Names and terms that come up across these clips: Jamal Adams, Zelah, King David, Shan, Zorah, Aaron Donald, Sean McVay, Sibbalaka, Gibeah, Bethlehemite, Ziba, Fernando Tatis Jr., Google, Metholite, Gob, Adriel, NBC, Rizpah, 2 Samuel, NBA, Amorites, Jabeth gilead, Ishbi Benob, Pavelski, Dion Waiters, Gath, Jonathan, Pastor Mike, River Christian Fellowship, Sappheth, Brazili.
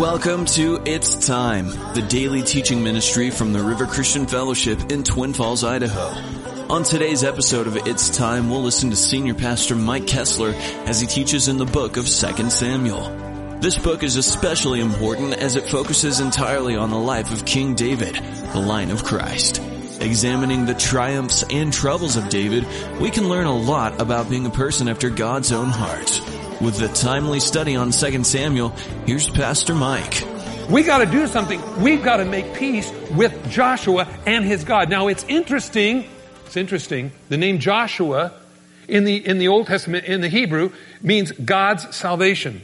Welcome to It's Time, the daily teaching ministry from the River Christian Fellowship in Twin Falls, Idaho. On today's episode of It's Time, we'll listen to Senior Pastor Mike Kessler as he teaches in the book of 2 Samuel. This book is especially important as it focuses entirely on the life of King David, the line of Christ. Examining the triumphs and troubles of David, we can learn a lot about being a person after God's own heart. With the timely study on 2 Samuel, here's Pastor Mike. We got to do something. We've got to make peace with Joshua and his God. Now it's interesting, the name Joshua in the Old Testament, in the Hebrew, means God's salvation.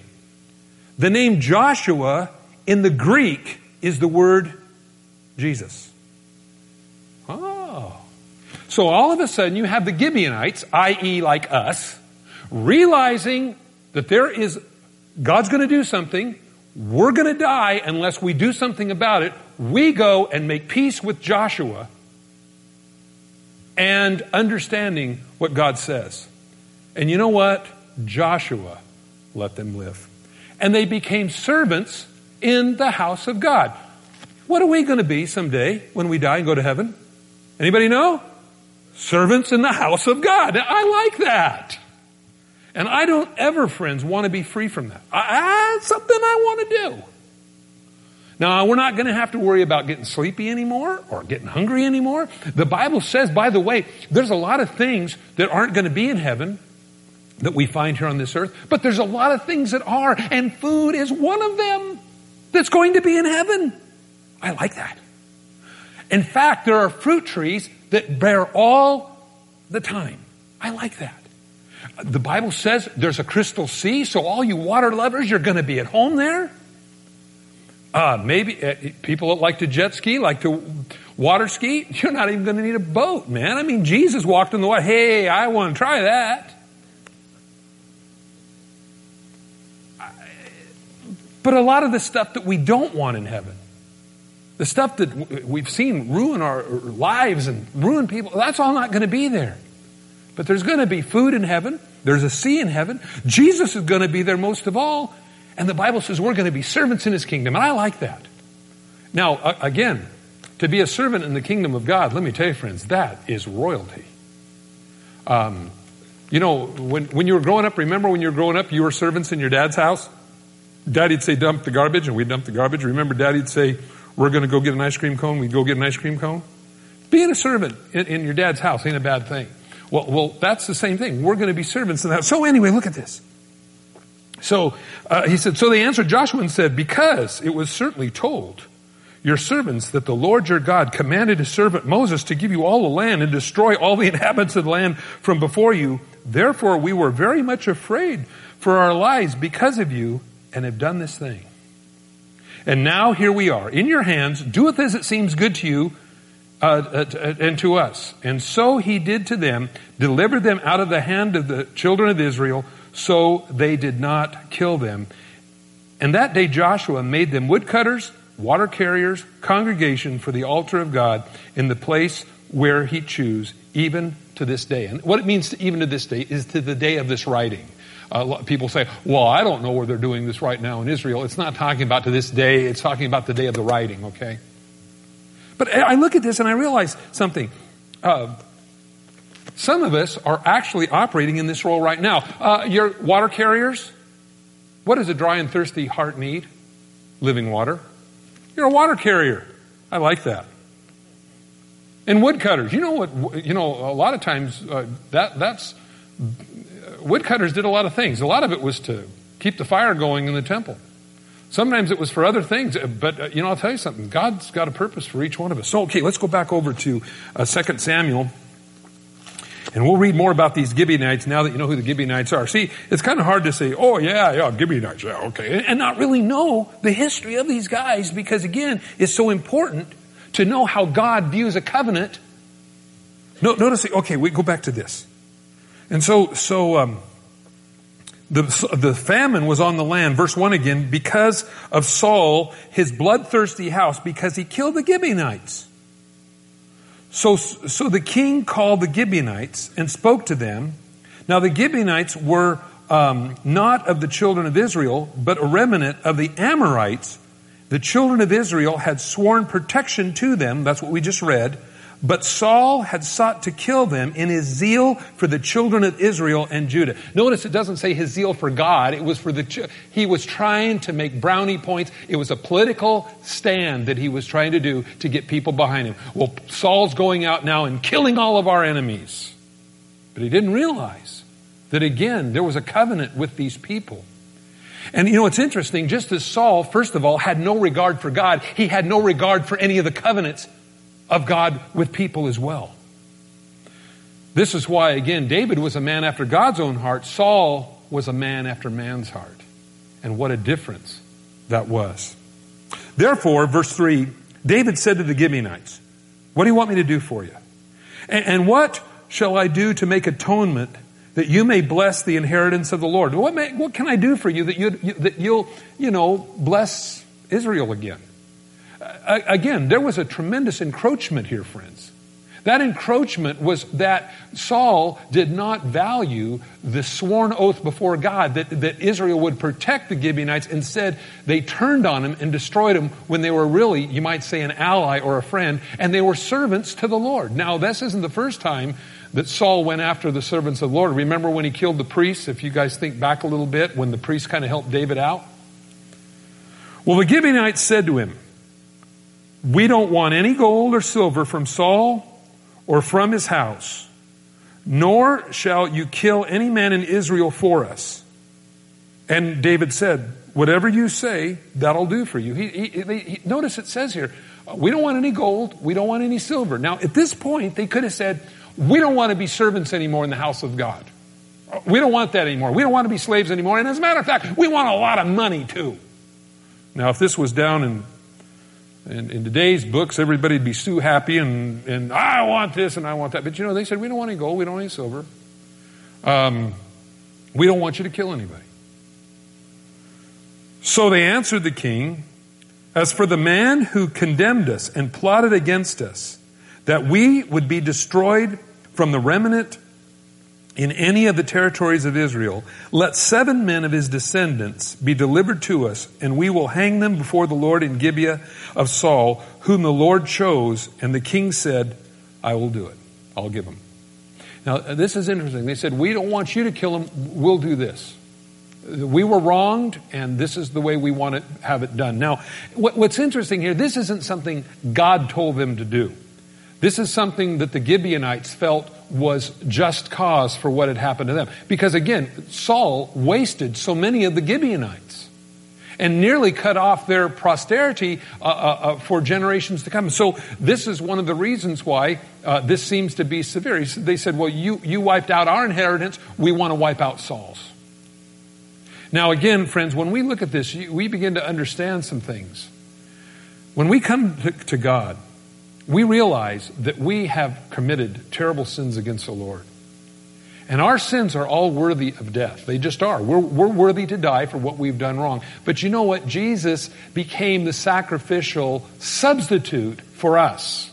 The name Joshua in the Greek is the word Jesus. Oh. So all of a sudden you have the Gibeonites, i.e. like us, realizing that God's going to do something. We're going to die unless we do something about it. We go and make peace with Joshua and understanding what God says. And you know what? Joshua let them live. And they became servants in the house of God. What are we going to be someday when we die and go to heaven? Anybody know? Servants in the house of God. I like that. And I don't ever, friends, want to be free from that. That's something I want to do. Now, we're not going to have to worry about getting sleepy anymore or getting hungry anymore. The Bible says, by the way, there's a lot of things that aren't going to be in heaven that we find here on this earth, but there's a lot of things that are, and food is one of them that's going to be in heaven. I like that. In fact, there are fruit trees that bear all the time. I like that. The Bible says there's a crystal sea, so all you water lovers, you're going to be at home there. Maybe people that like to jet ski, like to water ski, you're not even going to need a boat, man. I mean, Jesus walked in the water. Hey, I want to try that. But a lot of the stuff that we don't want in heaven, the stuff that we've seen ruin our lives and ruin people, that's all not going to be there. But there's going to be food in heaven. There's a sea in heaven. Jesus is going to be there most of all. And the Bible says we're going to be servants in his kingdom. And I like that. Now, again, to be a servant in the kingdom of God, let me tell you, friends, that is royalty. You know, when you were growing up, remember when you were growing up, you were servants in your dad's house? Daddy'd say, dump the garbage, and we'd dump the garbage. Remember, Daddy'd say, we're going to go get an ice cream cone. We'd go get an ice cream cone. Being a servant in your dad's house ain't a bad thing. Well, that's the same thing. We're going to be servants in that. So anyway, look at this. So he said, so they answered Joshua and said, because it was certainly told your servants that the Lord your God commanded his servant Moses to give you all the land and destroy all the inhabitants of the land from before you. Therefore, we were very much afraid for our lives because of you, and have done this thing. And now here we are. In your hands, doeth as it seems good to you and to us. And so he did to them, delivered them out of the hand of the children of Israel, so they did not kill them. And that day Joshua made them woodcutters, water carriers, congregation for the altar of God in the place where he chose, even to this day. And what it means to even to this day is to the day of this writing. People say, well, I don't know where they're doing this right now in Israel. It's not talking about to this day. It's talking about the day of the writing, okay? But I look at this and I realize something. Some of us are actually operating in this role right now. Your water carriers, what does a dry and thirsty heart need? Living water. You're a water carrier. I like that. And woodcutters, a lot of times that's... Woodcutters did a lot of things. A lot of it was to keep the fire going in the temple. Sometimes it was for other things. But, I'll tell you something. God's got a purpose for each one of us. So, okay, let's go back over to 2 Samuel. And we'll read more about these Gibeonites now that you know who the Gibeonites are. See, it's kind of hard to say, oh, yeah, Gibeonites, yeah, okay. And not really know the history of these guys because, again, it's so important to know how God views a covenant. Notice, okay, we go back to this. And so the famine was on the land, verse 1 again, because of Saul, his bloodthirsty house, because he killed the Gibeonites. So the king called the Gibeonites and spoke to them. Now the Gibeonites were not of the children of Israel, but a remnant of the Amorites The children of Israel had sworn protection to them. That's what we just read. But Saul had sought to kill them in his zeal for the children of Israel and Judah. Notice it doesn't say his zeal for God. It was for he was trying to make brownie points. It was a political stand that he was trying to do to get people behind him. Well, Saul's going out now and killing all of our enemies. But he didn't realize that, again, there was a covenant with these people. And, you know, it's interesting. Just as Saul, first of all, had no regard for God, he had no regard for any of the covenants of God with people as well. This is why, again, David was a man after God's own heart. Saul was a man after man's heart. And what a difference that was. Therefore, verse 3, David said to the Gibeonites, "What do you want me to do for you? And what shall I do to make atonement that you may bless the inheritance of the Lord?" What can I do for you that you'll bless Israel again? Again, there was a tremendous encroachment here, friends. That encroachment was that Saul did not value the sworn oath before God that Israel would protect the Gibeonites. Instead, they turned on him and destroyed him when they were really, you might say, an ally or a friend, and they were servants to the Lord. Now, this isn't the first time that Saul went after the servants of the Lord. Remember when he killed the priests? If you guys think back a little bit, when the priests kind of helped David out? Well, the Gibeonites said to him, "We don't want any gold or silver from Saul or from his house, nor shall you kill any man in Israel for us." And David said, "Whatever you say, that'll do for you." Notice it says here, we don't want any gold, we don't want any silver. Now, at this point, they could have said, we don't want to be servants anymore in the house of God. We don't want that anymore. We don't want to be slaves anymore. And as a matter of fact, we want a lot of money too. Now, if this was down in today's books, everybody'd be so happy and I want this and I want that. But you know, they said, we don't want any gold, we don't want any silver. We don't want you to kill anybody. So they answered the king, "As for the man who condemned us and plotted against us, that we would be destroyed from the remnant in any of the territories of Israel, let 7 men of his descendants be delivered to us, and we will hang them before the Lord in Gibeah of Saul, whom the Lord chose." And the king said, "I will do it. I'll give him." Now, this is interesting. They said, we don't want you to kill him. We'll do this. We were wronged, and this is the way we want to have it done. Now, what's interesting here, this isn't something God told them to do. This is something that the Gibeonites felt was just cause for what had happened to them. Because again, Saul wasted so many of the Gibeonites and nearly cut off their posterity for generations to come. So this is one of the reasons why this seems to be severe. They said, well, you wiped out our inheritance. We want to wipe out Saul's. Now again, friends, when we look at this, we begin to understand some things. When we come to God, we realize that we have committed terrible sins against the Lord. And our sins are all worthy of death. They just are. We're worthy to die for what we've done wrong. But you know what? Jesus became the sacrificial substitute for us.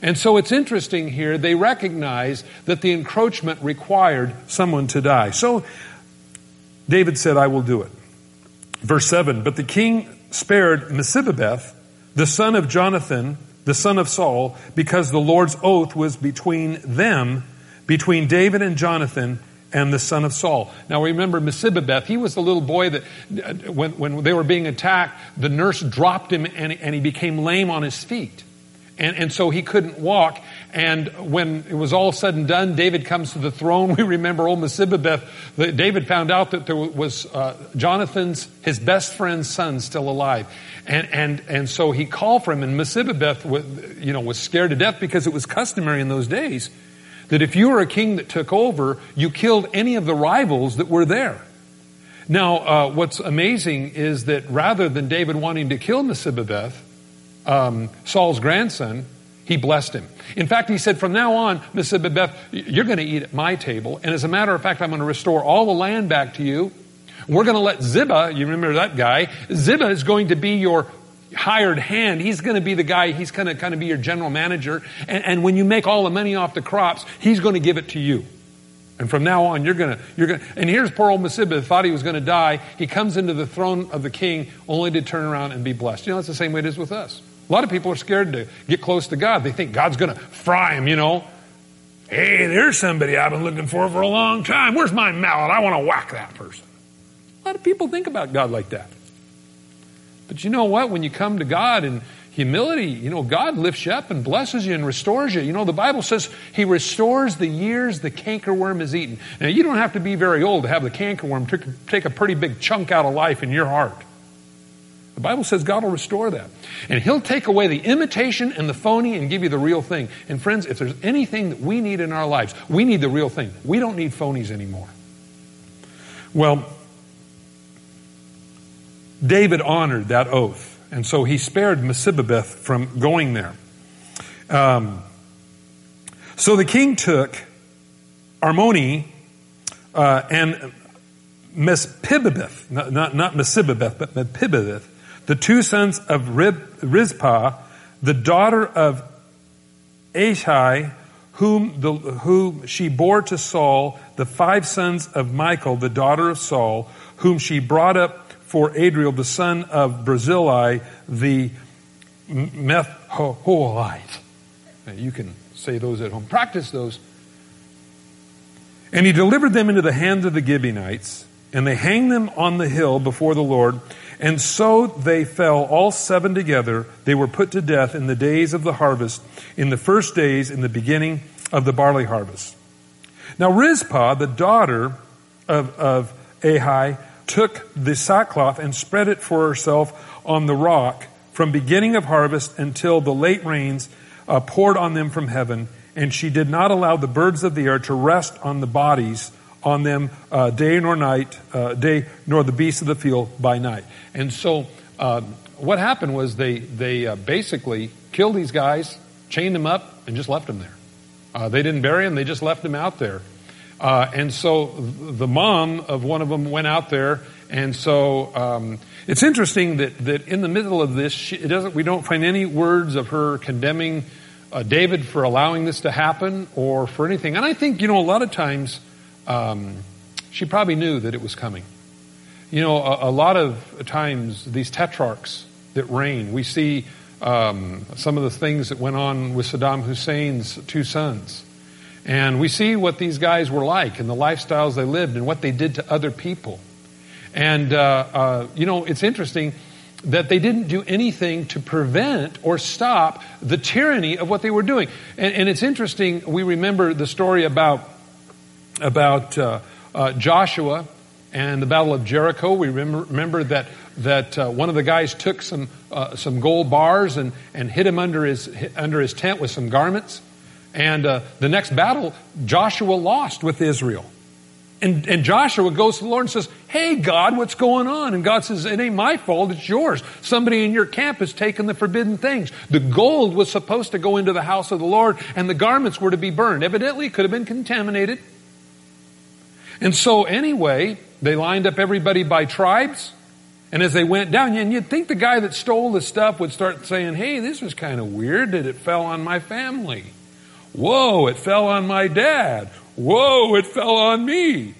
And so it's interesting here, they recognize that the encroachment required someone to die. So David said, "I will do it." Verse 7, but the king spared Mephibosheth, the son of Jonathan, the son of Saul, because the Lord's oath was between them, between David and Jonathan and the son of Saul. Now remember Mephibosheth, he was the little boy that when they were being attacked, the nurse dropped him and he became lame on his feet. And so he couldn't walk. And when it was all said and done, David comes to the throne. We remember old Mephibosheth. David found out that there was Jonathan's, his best friend's son, still alive. And so he called for him. And Mephibosheth was scared to death because it was customary in those days that if you were a king that took over, you killed any of the rivals that were there. Now, what's amazing is that rather than David wanting to kill Mephibosheth, Saul's grandson, he blessed him. In fact, he said, from now on, Mephibosheth, you're going to eat at my table. And as a matter of fact, I'm going to restore all the land back to you. We're going to let Ziba, you remember that guy, Ziba is going to be your hired hand. He's going to be the guy, he's going to kind of be your general manager. And when you make all the money off the crops, he's going to give it to you. And from now on, you're gonna. And here's poor old Mephibosheth, thought he was going to die. He comes into the throne of the king only to turn around and be blessed. You know, that's the same way it is with us. A lot of people are scared to get close to God. They think God's going to fry him, you know. Hey, there's somebody I've been looking for a long time. Where's my mallet? I want to whack that person. A lot of people think about God like that. But you know what? When you come to God in humility, you know, God lifts you up and blesses you and restores you. You know, the Bible says he restores the years the cankerworm is eaten. Now, you don't have to be very old to have the cankerworm take a pretty big chunk out of life in your heart. The Bible says God will restore that. And he'll take away the imitation and the phony and give you the real thing. And friends, if there's anything that we need in our lives, we need the real thing. We don't need phonies anymore. Well, David honored that oath. And so he spared Mephibosheth from going there. So the king took Armoni and Mephibosheth, not Mephibosheth, but Mephibosheth, the two sons of Rizpah, the daughter of Ashai, whom she bore to Saul, the five sons of Michael, the daughter of Saul, whom she brought up for Adriel, the son of Brazili, the Metholite. You can say those at home. Practice those. And he delivered them into the hands of the Gibeonites, and they hanged them on the hill before the Lord. And so they fell, all seven together. They were put to death in the days of the harvest, in the first days, in the beginning of the barley harvest. Now Rizpah, the daughter of Ahai, took the sackcloth and spread it for herself on the rock from beginning of harvest until the late rains poured on them from heaven. And she did not allow the birds of the air to rest on the bodies on them day nor night, day nor the beasts of the field by night. And so what happened was they basically killed these guys, chained them up, and just left them there. They didn't bury them. They just left them out there. And so the mom of one of them went out there. And so it's interesting that in the middle of this, we don't find any words of her condemning David for allowing this to happen or for anything. And I think, you know, a lot of times she probably knew that it was coming. You know, a lot of times these tetrarchs that reign, we see some of the things that went on with Saddam Hussein's two sons. And we see what these guys were like and the lifestyles they lived and what they did to other people. And, you know, it's interesting that they didn't do anything to prevent or stop the tyranny of what they were doing. And it's interesting, we remember the story about Joshua and the Battle of Jericho. We remember that one of the guys took some gold bars and hid him under his tent with some garments. And the next battle, Joshua lost with Israel. And Joshua goes to the Lord and says, hey, God, what's going on? And God says, it ain't my fault, it's yours. Somebody in your camp has taken the forbidden things. The gold was supposed to go into the house of the Lord, and the garments were to be burned. Evidently, it could have been contaminated. And so anyway, they lined up everybody by tribes. And as they went down, and you'd think the guy that stole the stuff would start saying, hey, this is kind of weird that it fell on my family. Whoa, it fell on my dad. Whoa, it fell on me.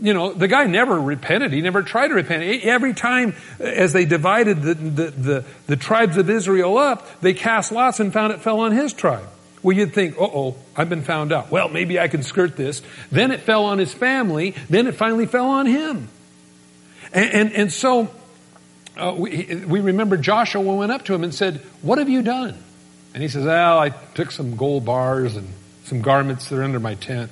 You know, the guy never repented. He never tried to repent. Every time as they divided the tribes of Israel up, they cast lots and found it fell on his tribe. Well, you'd think, uh-oh, I've been found out. Well, maybe I can skirt this. Then it fell on his family. Then it finally fell on him. And so we remember Joshua went up to him and said, what have you done? And he says, well, I took some gold bars and some garments that are under my tent.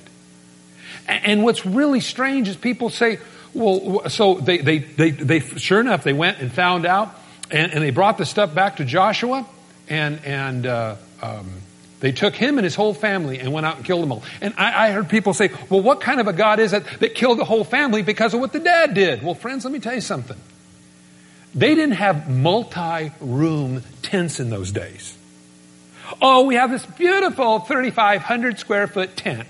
And what's really strange is people say, well, so they sure enough, they went and found out and they brought the stuff back to Joshua and they took him and his whole family and went out and killed them all. And I heard people say, well, what kind of a God is it that killed the whole family because of what the dad did? Well, friends, let me tell you something. They didn't have multi-room tents in those days. Oh, we have this beautiful 3,500 square foot tent.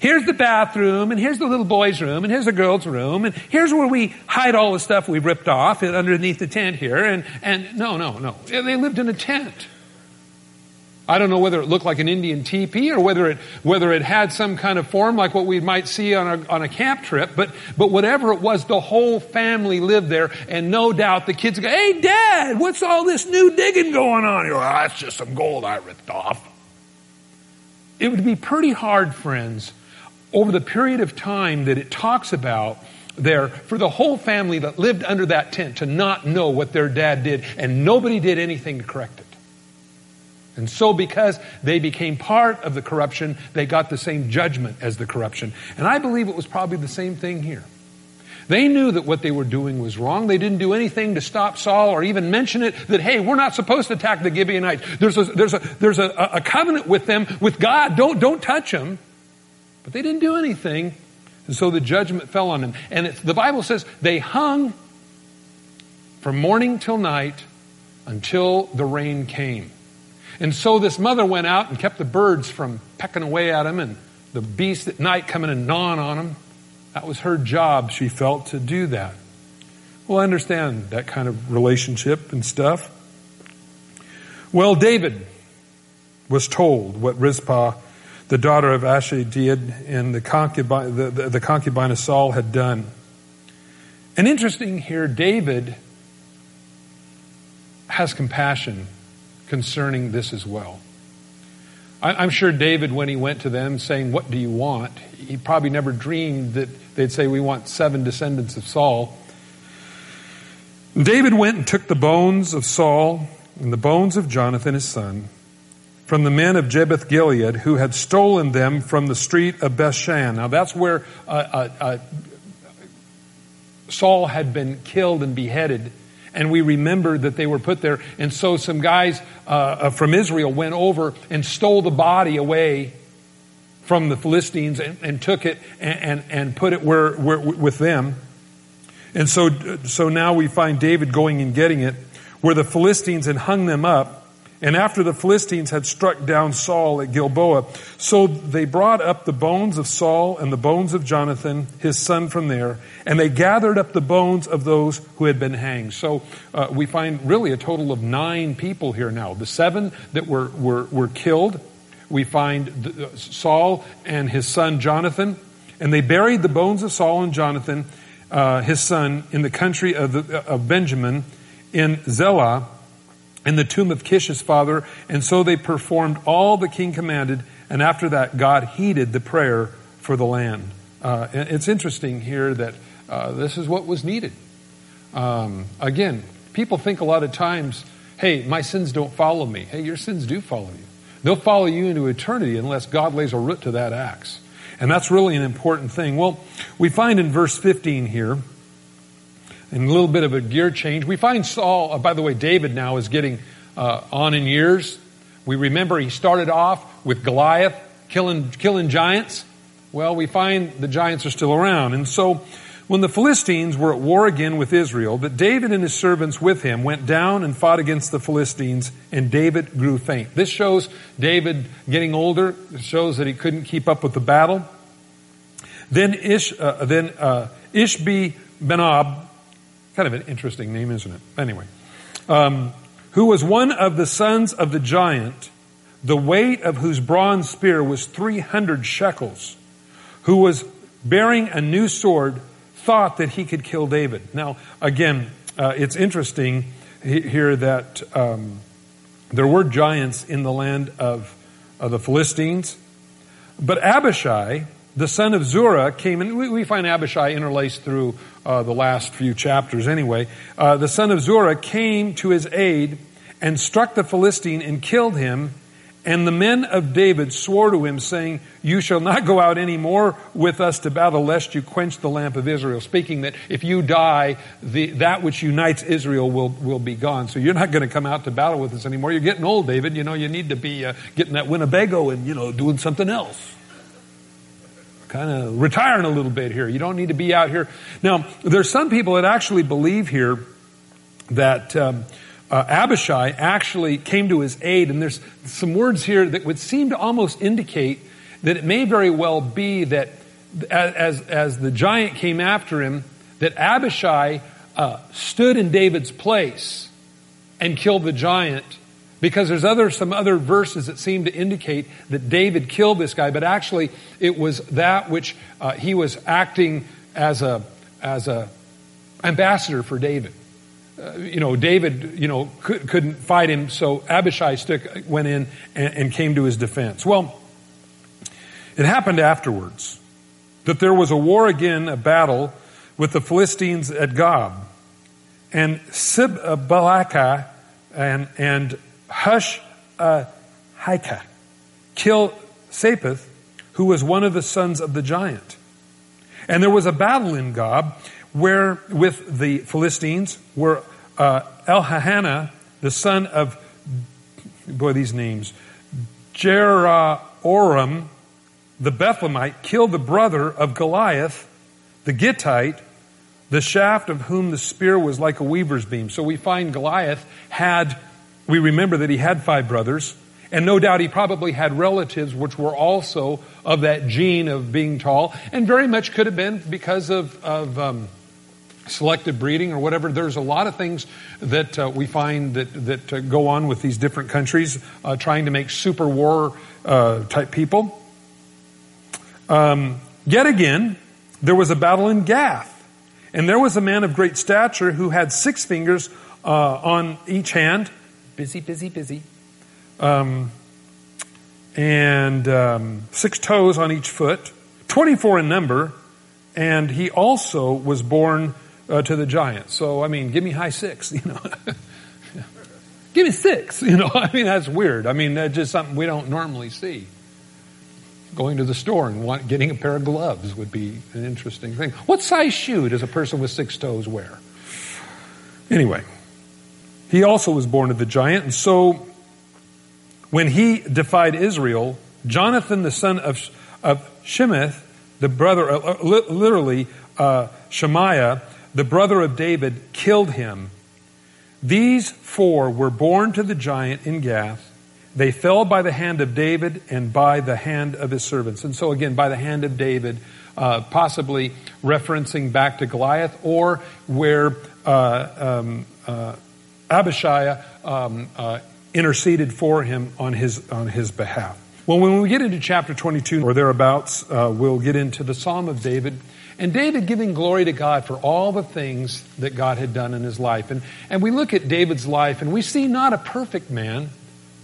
Here's the bathroom, and here's the little boy's room, and here's the girl's room, and here's where we hide all the stuff we ripped off underneath the tent here. And no. They lived in a tent. I don't know whether it looked like an Indian teepee or whether it had some kind of form like what we might see on a camp trip. But whatever it was, the whole family lived there. And no doubt the kids go, "Hey, Dad, what's all this new digging going on here?" "Oh, that's just some gold I ripped off." It would be pretty hard, friends, over the period of time that it talks about there, for the whole family that lived under that tent to not know what their dad did, and nobody did anything to correct it. And so because they became part of the corruption, they got the same judgment as the corruption. And I believe it was probably the same thing here. They knew that what they were doing was wrong. They didn't do anything to stop Saul or even mention it, that, hey, we're not supposed to attack the Gibeonites. There's a covenant with them, with God. Don't touch them. But they didn't do anything. And so the judgment fell on them. And the Bible says they hung from morning till night until the rain came. And so this mother went out and kept the birds from pecking away at them and the beasts at night coming and gnawing on them. That was her job, she felt, to do that. Well, I understand that kind of relationship and stuff. Well, David was told what Rizpah, the daughter of Ashai, did and the concubine of Saul had done. And interesting here, David has compassion concerning this as well. I'm sure David, when he went to them saying, "What do you want?" he probably never dreamed that they'd say, "We want 7 descendants of Saul." David went and took the bones of Saul and the bones of Jonathan, his son, from the men of Jabeth Gilead who had stolen them from the street of Shan. Now that's where Saul had been killed and beheaded. And we remember that they were put there. And so some guys from Israel went over and stole the body away from the Philistines and took it and put it where with them. And so now we find David going and getting it, where the Philistines had hung them up. And after the Philistines had struck down Saul at Gilboa, so they brought up the bones of Saul and the bones of Jonathan, his son, from there, and they gathered up the bones of those who had been hanged. So we find really a total of 9 people here now. The 7 that were killed, we find Saul and his son Jonathan, and they buried the bones of Saul and Jonathan, his son, in the country of Benjamin, in Zelah, in the tomb of Kish, his father. And so they performed all the king commanded. And after that, God heeded the prayer for the land. It's interesting here that this is what was needed. Again, people think a lot of times, "Hey, my sins don't follow me." Hey, your sins do follow you. They'll follow you into eternity unless God lays a root to that axe. And that's really an important thing. Well, we find in verse 15 here, and a little bit of a gear change. We find Saul, by the way, David now is getting on in years. We remember he started off with Goliath, killing giants. Well, we find the giants are still around. And so when the Philistines were at war again with Israel, that David and his servants with him went down and fought against the Philistines, and David grew faint. This shows David getting older. It shows that he couldn't keep up with the battle. Then Ishbi Benob, kind of an interesting name, isn't it? Anyway, who was one of the sons of the giant, the weight of whose bronze spear was 300 shekels, who was bearing a new sword, thought that he could kill David. Now, again, it's interesting here that there were giants in the land of the Philistines, but Abishai, the son of Zorah, came, and we find Abishai interlaced through the last few chapters anyway. The son of Zorah came to his aid and struck the Philistine and killed him. And the men of David swore to him, saying, "You shall not go out any more with us to battle, lest you quench the lamp of Israel." Speaking that if you die, that which unites Israel will be gone. So you're not going to come out to battle with us anymore. You're getting old, David. You know, you need to be getting that Winnebago and, doing something else. Kind of retiring a little bit here. You don't need to be out here. Now, there's some people that actually believe here that Abishai actually came to his aid. And there's some words here that would seem to almost indicate that it may very well be that as the giant came after him, that Abishai stood in David's place and killed the giant Because there's some other verses that seem to indicate that David killed this guy, but actually it was that which he was acting as a ambassador for David. David, couldn't fight him, so Abishai went in and came to his defense. Well, it happened afterwards that there was a war again, a battle with the Philistines at Gob, and Sibbalaka and Haika killed Sappheth, who was one of the sons of the giant. And there was a battle in Gob where with the Philistines were Elhanan, the son of, Jeraoram, the Bethlehemite, killed the brother of Goliath, the Gittite, the shaft of whom the spear was like a weaver's beam. So we find Goliath we remember that he had 5 brothers, and no doubt he probably had relatives which were also of that gene of being tall, and very much could have been because of selective breeding or whatever. There's a lot of things that we find that go on with these different countries trying to make super war type people. Yet again, there was a battle in Gath, and there was a man of great stature who had 6 fingers on each hand. Busy. And 6 toes on each foot, 24 in number, and he also was born to the giant. So, give me high 6, Give me 6, that's weird. That's just something we don't normally see. Going to the store and getting a pair of gloves would be an interesting thing. What size shoe does a person with 6 toes wear? Anyway. He also was born of the giant, and so when he defied Israel, Jonathan, the son of Shemeth, the brother, Shemaiah, the brother of David, killed him. These 4 were born to the giant in Gath. They fell by the hand of David and by the hand of his servants. And so again, by the hand of David, possibly referencing back to Goliath, or where Abishai interceded for him on his behalf. Well, when we get into chapter 22 or thereabouts, we'll get into the Psalm of David, and David giving glory to God for all the things that God had done in his life. And we look at David's life, and we see not a perfect man,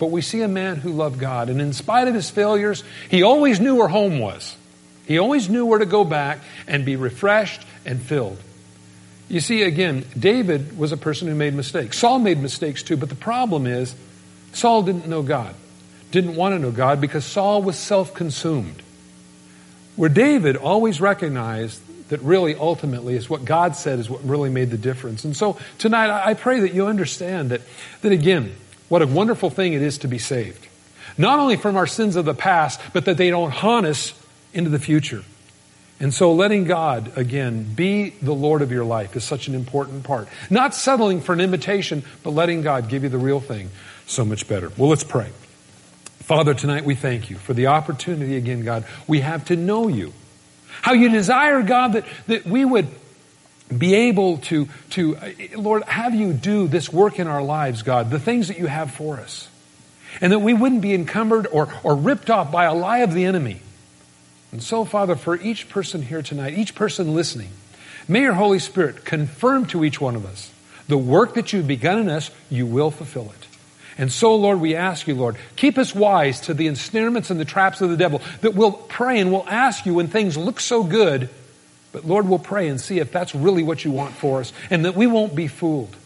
but we see a man who loved God. And in spite of his failures, he always knew where home was. He always knew where to go back and be refreshed and filled. You see, again, David was a person who made mistakes. Saul made mistakes too, but the problem is Saul didn't know God, didn't want to know God, because Saul was self-consumed. Where David always recognized that really, ultimately, is what God said is what really made the difference. And so tonight, I pray that you understand that again, what a wonderful thing it is to be saved. Not only from our sins of the past, but that they don't haunt us into the future. And so letting God, again, be the Lord of your life is such an important part. Not settling for an imitation, but letting God give you the real thing so much better. Well, let's pray. Father, tonight we thank you for the opportunity again, God, we have to know you. How you desire, God, that we would be able to, Lord, have you do this work in our lives, God, the things that you have for us. And that we wouldn't be encumbered or ripped off by a lie of the enemy. And so, Father, for each person here tonight, each person listening, may your Holy Spirit confirm to each one of us the work that you've begun in us, you will fulfill it. And so, Lord, we ask you, Lord, keep us wise to the ensnarements and the traps of the devil, that we'll pray and we'll ask you when things look so good, but, Lord, we'll pray and see if that's really what you want for us, and that we won't be fooled.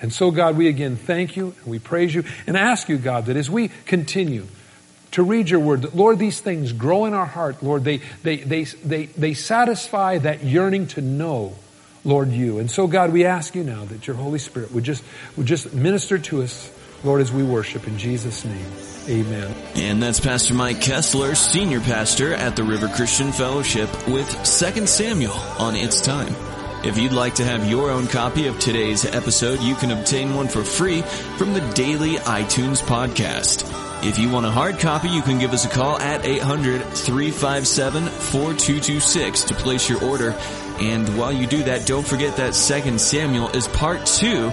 And so, God, we again thank you and we praise you and ask you, God, that as we continue to read your word, that, Lord, these things grow in our heart, Lord. They satisfy that yearning to know, Lord, you. And so, God, we ask you now that your Holy Spirit would just minister to us, Lord, as we worship. In Jesus' name, amen. And that's Pastor Mike Kessler, senior pastor at the River Christian Fellowship, with 2 Samuel on It's Time. If you'd like to have your own copy of today's episode, you can obtain one for free from the Daily iTunes Podcast. If you want a hard copy, you can give us a call at 800-357-4226 to place your order. And while you do that, don't forget that 2 Samuel is part 2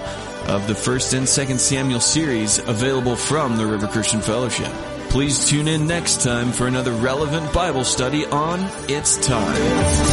of the 1st and 2nd Samuel series available from the River Christian Fellowship. Please tune in next time for another relevant Bible study on It's Time.